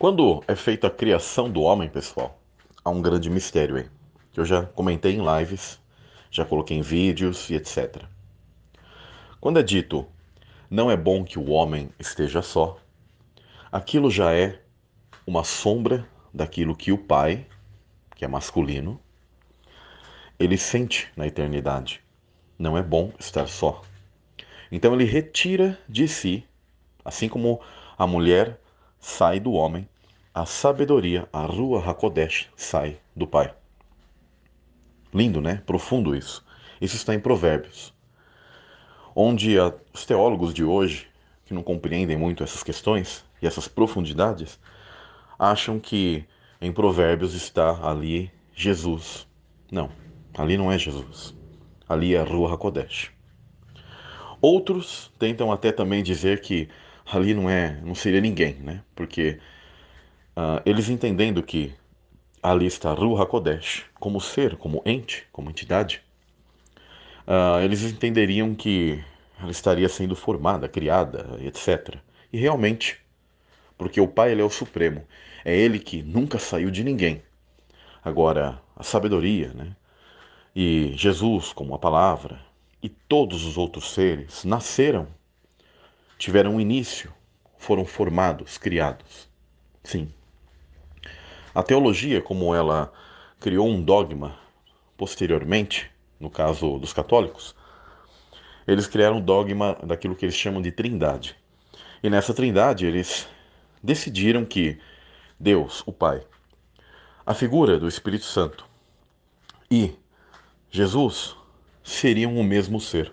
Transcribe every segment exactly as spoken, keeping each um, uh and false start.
Quando é feita a criação do homem, pessoal, há um grande mistério aí, que eu já comentei em lives, já coloquei em vídeos e etcétera. Quando é dito, não é bom que o homem esteja só, aquilo já é uma sombra daquilo que o pai, que é masculino, ele sente na eternidade. Não é bom estar só. Então ele retira de si, assim como a mulher sai do homem, a sabedoria, a Ruach HaKodesh, sai do Pai. Lindo, né? Profundo isso. Isso está em Provérbios, onde a, os teólogos de hoje, que não compreendem muito essas questões e essas profundidades, acham que em Provérbios está ali Jesus. Não, ali não é Jesus. Ali é Ruach HaKodesh. Outros tentam até também dizer que ali não é, não seria ninguém, né? Porque uh, eles entendendo que ali está Ruach HaKodesh como ser, como ente, como entidade, uh, eles entenderiam que ela estaria sendo formada, criada, etcétera. E realmente, porque o Pai, ele é o Supremo, é Ele que nunca saiu de ninguém. Agora, a sabedoria, né? E Jesus como a palavra e todos os outros seres nasceram, tiveram um início, foram formados, criados. Sim. A teologia, como ela criou um dogma posteriormente, no caso dos católicos, eles criaram o dogma daquilo que eles chamam de trindade. E nessa trindade eles decidiram que Deus, o Pai, a figura do Espírito Santo e Jesus seriam o mesmo ser.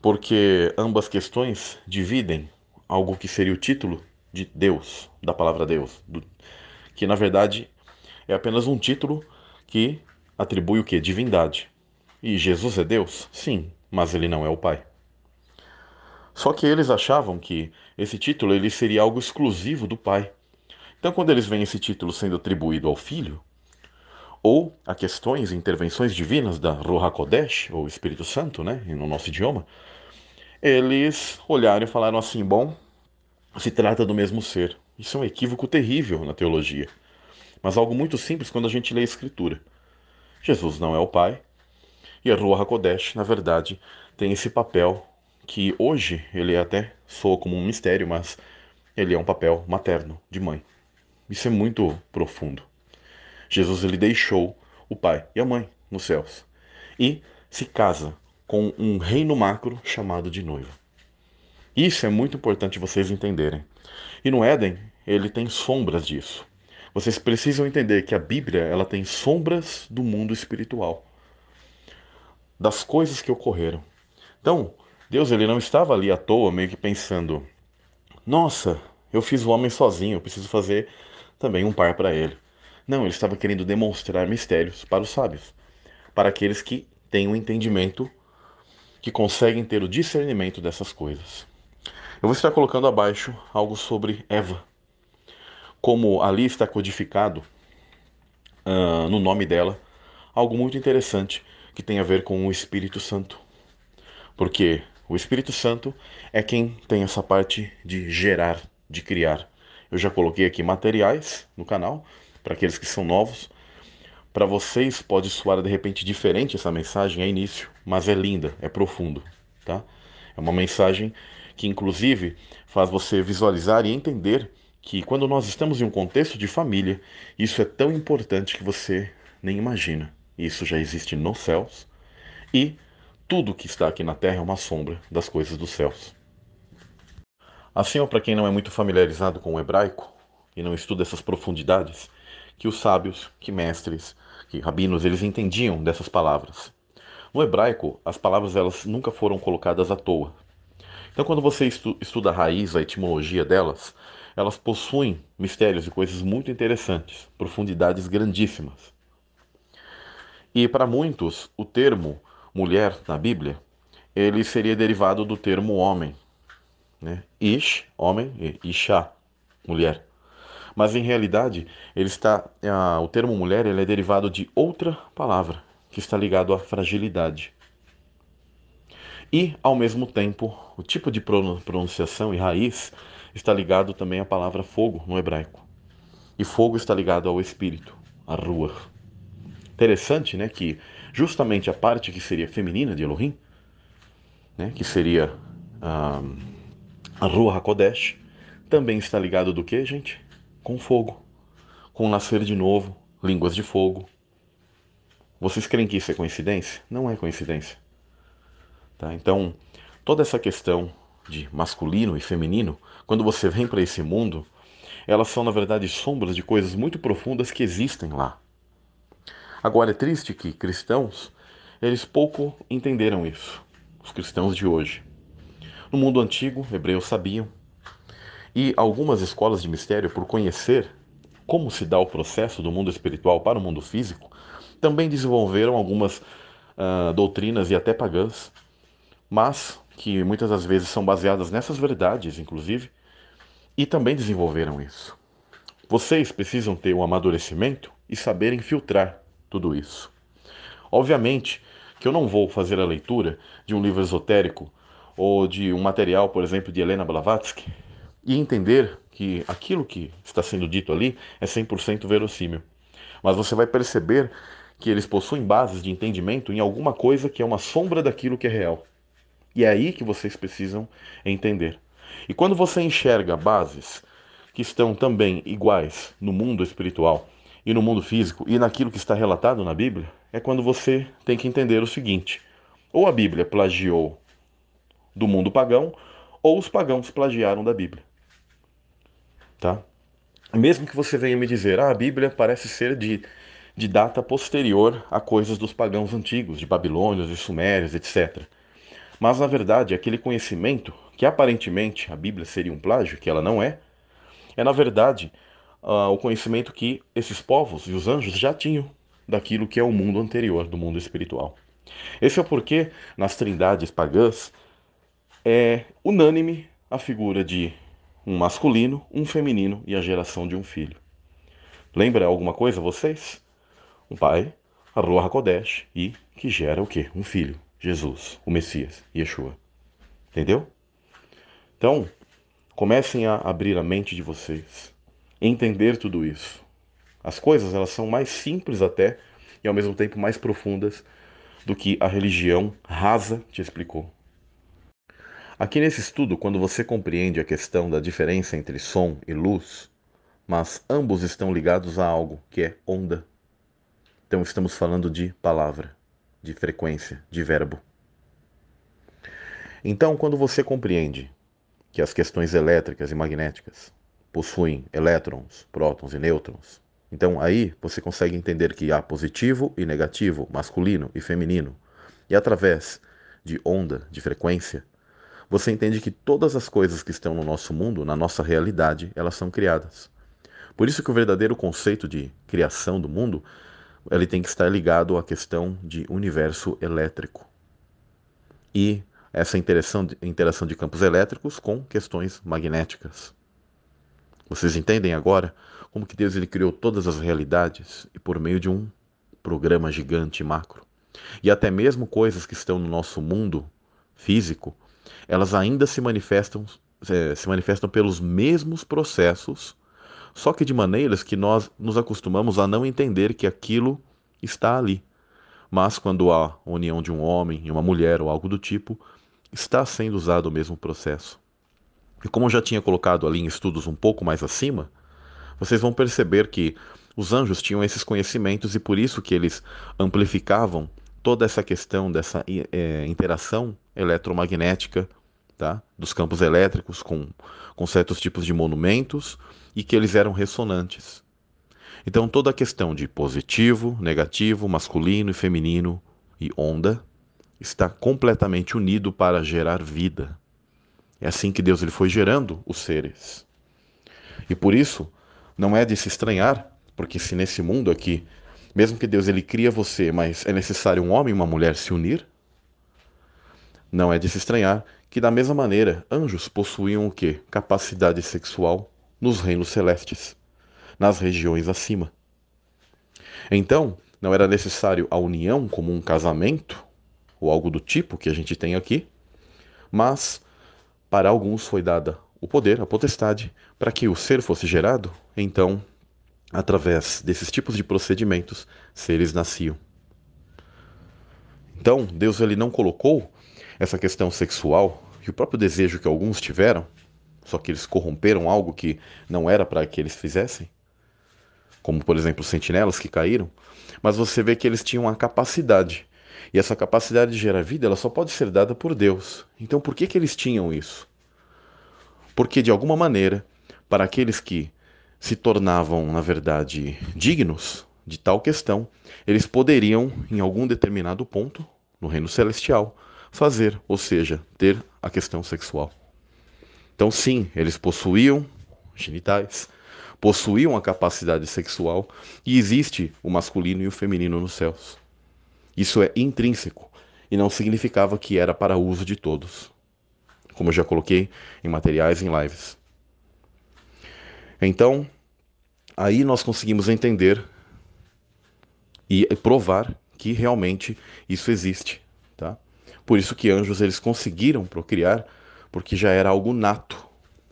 Porque ambas questões dividem algo que seria o título de Deus, da palavra Deus, do, que na verdade é apenas um título que atribui o quê? Divindade. E Jesus é Deus? Sim, mas ele não é o Pai. Só que eles achavam que esse título ele seria algo exclusivo do Pai. Então quando eles veem esse título sendo atribuído ao Filho, ou a questões e intervenções divinas da Ruach HaKodesh, ou Espírito Santo, né, no nosso idioma, eles olharam e falaram assim, bom, se trata do mesmo ser. Isso é um equívoco terrível na teologia, mas algo muito simples quando a gente lê a Escritura. Jesus não é o Pai, e a Ruach HaKodesh, na verdade, tem esse papel que hoje ele até soa como um mistério, mas ele é um papel materno, de mãe. Isso é muito profundo. Jesus ele deixou o pai e a mãe nos céus e se casa com um reino macro chamado de noiva. Isso é muito importante vocês entenderem. E no Éden, ele tem sombras disso. Vocês precisam entender que a Bíblia ela tem sombras do mundo espiritual, das coisas que ocorreram. Então, Deus ele não estava ali à toa, meio que pensando, nossa, eu fiz o homem sozinho, eu preciso fazer também um par para ele. Não, ele estava querendo demonstrar mistérios para os sábios, para aqueles que têm o entendimento, que conseguem ter o discernimento dessas coisas. Eu vou estar colocando abaixo algo sobre Eva, como ali está codificado uh, no nome dela, algo muito interessante que tem a ver com o Espírito Santo, porque o Espírito Santo é quem tem essa parte de gerar, de criar. Eu já coloquei aqui materiais no canal, para aqueles que são novos. Para vocês pode soar de repente diferente essa mensagem a início, mas é linda, é profundo, tá? É uma mensagem que inclusive faz você visualizar e entender que quando nós estamos em um contexto de família, isso é tão importante que você nem imagina. Isso já existe nos céus e tudo que está aqui na Terra é uma sombra das coisas dos céus. Assim, para quem não é muito familiarizado com o hebraico e não estuda essas profundidades, que os sábios, que mestres, que rabinos, eles entendiam dessas palavras. No hebraico, as palavras elas nunca foram colocadas à toa. Então, quando você estu- estuda a raiz, a etimologia delas, elas possuem mistérios e coisas muito interessantes, profundidades grandíssimas. E para muitos, o termo mulher na Bíblia, ele seria derivado do termo homem, né? Ish, homem, e Isha, mulher. Mas em realidade, ele está, a, o termo mulher ele é derivado de outra palavra, que está ligado à fragilidade. E, ao mesmo tempo, o tipo de pronunciação e raiz está ligado também à palavra fogo no hebraico. E fogo está ligado ao espírito, à Ruach. Interessante, né, que justamente a parte que seria feminina de Elohim, né, que seria a, a Ruach HaKodesh, também está ligado do que, gente? Com fogo, com nascer de novo, línguas de fogo. Vocês creem que isso é coincidência? Não é coincidência. Tá? Então, toda essa questão de masculino e feminino, quando você vem para esse mundo, elas são, na verdade, sombras de coisas muito profundas que existem lá. Agora, é triste que cristãos, eles pouco entenderam isso, os cristãos de hoje. No mundo antigo, hebreus sabiam, e algumas escolas de mistério, por conhecer como se dá o processo do mundo espiritual para o mundo físico, também desenvolveram algumas uh, doutrinas e até pagãs, mas que muitas das vezes são baseadas nessas verdades, inclusive, e também desenvolveram isso. Vocês precisam ter um amadurecimento e saberem filtrar tudo isso. Obviamente que eu não vou fazer a leitura de um livro esotérico ou de um material, por exemplo, de Helena Blavatsky e entender que aquilo que está sendo dito ali é cem por cento verossímil. Mas você vai perceber que eles possuem bases de entendimento em alguma coisa que é uma sombra daquilo que é real. E é aí que vocês precisam entender. E quando você enxerga bases que estão também iguais no mundo espiritual e no mundo físico e naquilo que está relatado na Bíblia, é quando você tem que entender o seguinte: ou a Bíblia plagiou do mundo pagão, ou os pagãos plagiaram da Bíblia. Tá? Mesmo que você venha me dizer, ah, a Bíblia parece ser de, de data posterior a coisas dos pagãos antigos, de babilônios, de sumérios, etcétera. Mas, na verdade, aquele conhecimento que aparentemente a Bíblia seria um plágio, que ela não é, é, na verdade, uh, o conhecimento que esses povos e os anjos já tinham daquilo que é o mundo anterior, do mundo espiritual. Esse é o porquê, nas trindades pagãs, é unânime a figura de um masculino, um feminino e a geração de um filho. Lembra alguma coisa, vocês? Um pai, a Ruach HaKodesh, e que gera o quê? Um filho, Jesus, o Messias, Yeshua. Entendeu? Então, comecem a abrir a mente de vocês, entender tudo isso. As coisas, elas são mais simples até, e ao mesmo tempo mais profundas do que a religião rasa te explicou. Aqui nesse estudo, quando você compreende a questão da diferença entre som e luz, mas ambos estão ligados a algo que é onda. Então estamos falando de palavra, de frequência, de verbo. Então, quando você compreende que as questões elétricas e magnéticas possuem elétrons, prótons e nêutrons. Então aí você consegue entender que há positivo e negativo, masculino e feminino. E através de onda, de frequência, você entende que todas as coisas que estão no nosso mundo, na nossa realidade, elas são criadas. Por isso que o verdadeiro conceito de criação do mundo, ele tem que estar ligado à questão de universo elétrico. E essa interação de, interação de campos elétricos com questões magnéticas. Vocês entendem agora como que Deus ele criou todas as realidades e por meio de um programa gigante macro. E até mesmo coisas que estão no nosso mundo físico, elas ainda se manifestam, se manifestam pelos mesmos processos, só que de maneiras que nós nos acostumamos a não entender que aquilo está ali. Mas quando há a união de um homem e uma mulher ou algo do tipo, está sendo usado o mesmo processo. E como eu já tinha colocado ali em estudos um pouco mais acima, vocês vão perceber que os anjos tinham esses conhecimentos e por isso que eles amplificavam toda essa questão dessa é, interação eletromagnética, tá? Dos campos elétricos com, com certos tipos de monumentos e que eles eram ressonantes. Então toda a questão de positivo, negativo, masculino e feminino e onda está completamente unido para gerar vida. É assim que Deus ele foi gerando os seres. E por isso, não é de se estranhar, porque se nesse mundo aqui, mesmo que Deus ele cria você, mas é necessário um homem e uma mulher se unir, não é de se estranhar que da mesma maneira, anjos possuíam o quê? Capacidade sexual nos reinos celestes, nas regiões acima. Então, não era necessário a união como um casamento, ou algo do tipo que a gente tem aqui, mas para alguns foi dada o poder, a potestade, para que o ser fosse gerado, então, através desses tipos de procedimentos, seres nasciam. Então, Deus ele não colocou essa questão sexual e o próprio desejo que alguns tiveram, só que eles corromperam algo que não era para que eles fizessem, como, por exemplo, os sentinelas que caíram, mas você vê que eles tinham a capacidade. E essa capacidade de gerar vida, ela só pode ser dada por Deus. Então, por que que eles tinham isso? Porque, de alguma maneira, para aqueles que se tornavam, na verdade, dignos de tal questão, eles poderiam, em algum determinado ponto, no reino celestial, fazer, ou seja, ter a questão sexual. Então, sim, eles possuíam genitais, possuíam a capacidade sexual e existe o masculino e o feminino nos céus. Isso é intrínseco e não significava que era para uso de todos, como eu já coloquei em materiais, em lives. Então, aí nós conseguimos entender e provar que realmente isso existe, tá? Por isso que anjos eles conseguiram procriar, porque já era algo nato,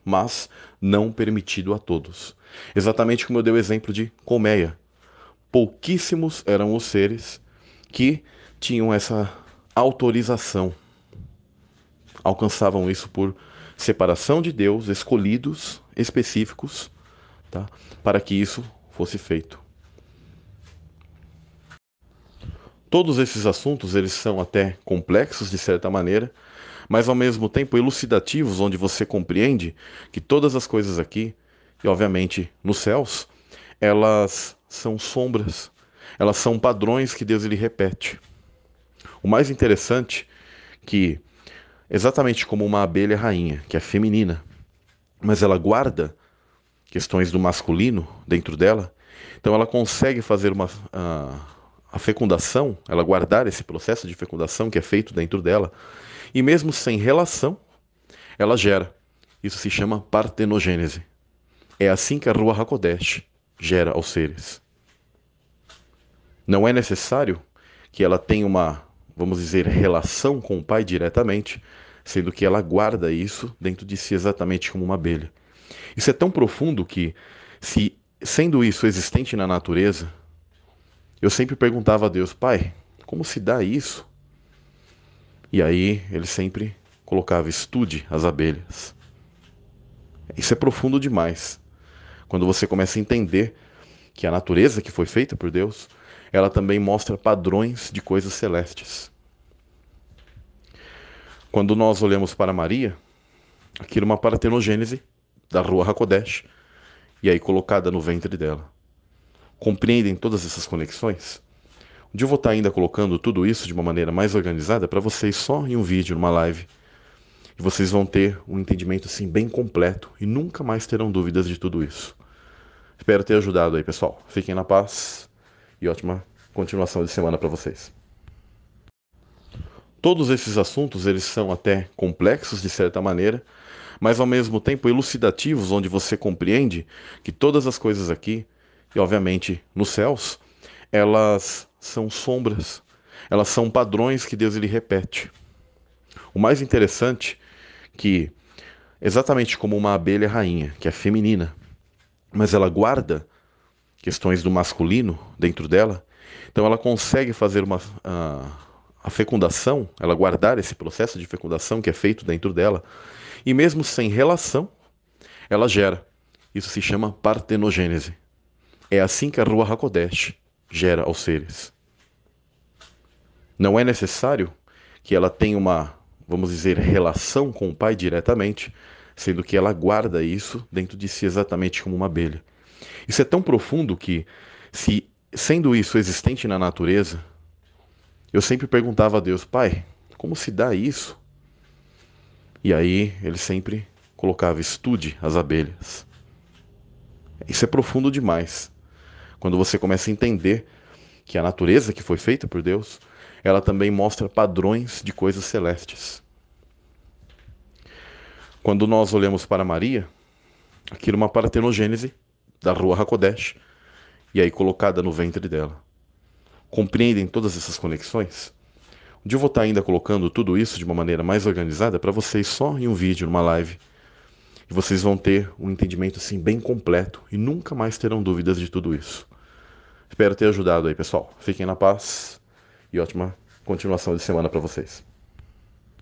mas não permitido a todos. Exatamente como eu dei o exemplo de colmeia. Pouquíssimos eram os seres que tinham essa autorização. Alcançavam isso por separação de Deus, escolhidos, específicos, tá? Para que isso fosse feito. Todos esses assuntos, eles são até complexos de certa maneira, mas ao mesmo tempo elucidativos, onde você compreende que todas as coisas aqui, e obviamente nos céus, elas são sombras, elas são padrões que Deus ele repete. O mais interessante que exatamente como uma abelha rainha, que é feminina, mas ela guarda questões do masculino dentro dela, então ela consegue fazer uma, a, a fecundação, ela guardar esse processo de fecundação que é feito dentro dela, e mesmo sem relação, ela gera. Isso se chama partenogênese. É assim que a Ruach HaKodesh gera aos seres. Não é necessário que ela tenha uma, vamos dizer, relação com o pai diretamente, sendo que ela guarda isso dentro de si exatamente como uma abelha. Isso é tão profundo que, se sendo isso existente na natureza, eu sempre perguntava a Deus, Pai, como se dá isso? E aí ele sempre colocava, estude as abelhas. Isso é profundo demais. Quando você começa a entender que a natureza que foi feita por Deus, ela também mostra padrões de coisas celestes. Quando nós olhamos para Maria, aquilo é uma paratenogênese da Ruach HaKodesh, e aí colocada no ventre dela. Compreendem todas essas conexões? Um dia eu vou estar ainda colocando tudo isso de uma maneira mais organizada para vocês só em um vídeo, numa live. E vocês vão ter um entendimento assim bem completo e nunca mais terão dúvidas de tudo isso. Espero ter ajudado aí, pessoal. Fiquem na paz. E ótima continuação de semana para vocês. Todos esses assuntos, eles são até complexos de certa maneira, mas ao mesmo tempo elucidativos, onde você compreende que todas as coisas aqui, e obviamente nos céus, elas são sombras, elas são padrões que Deus ele repete. O mais interessante que, exatamente como uma abelha rainha, que é feminina, mas ela guarda questões do masculino dentro dela, então ela consegue fazer uma, a, a fecundação, ela guardar esse processo de fecundação que é feito dentro dela, e mesmo sem relação, ela gera. Isso se chama partenogênese. É assim que a Ruach HaKodesh gera aos seres. Não é necessário que ela tenha uma, vamos dizer, relação com o pai diretamente, sendo que ela guarda isso dentro de si exatamente como uma abelha. Isso é tão profundo que, se sendo isso existente na natureza, eu sempre perguntava a Deus, Pai, como se dá isso? E aí ele sempre colocava, estude as abelhas. Isso é profundo demais. Quando você começa a entender que a natureza que foi feita por Deus, ela também mostra padrões de coisas celestes. Quando nós olhamos para Maria, aquilo é uma paratenogênese da Ruach HaKodesh, e aí colocada no ventre dela. Compreendem todas essas conexões? Um dia eu vou estar ainda colocando tudo isso de uma maneira mais organizada para vocês só em um vídeo, numa live. e vocês vão ter um entendimento assim bem completo e nunca mais terão dúvidas de tudo isso. Espero ter ajudado aí, pessoal. Fiquem na paz e ótima continuação de semana para vocês.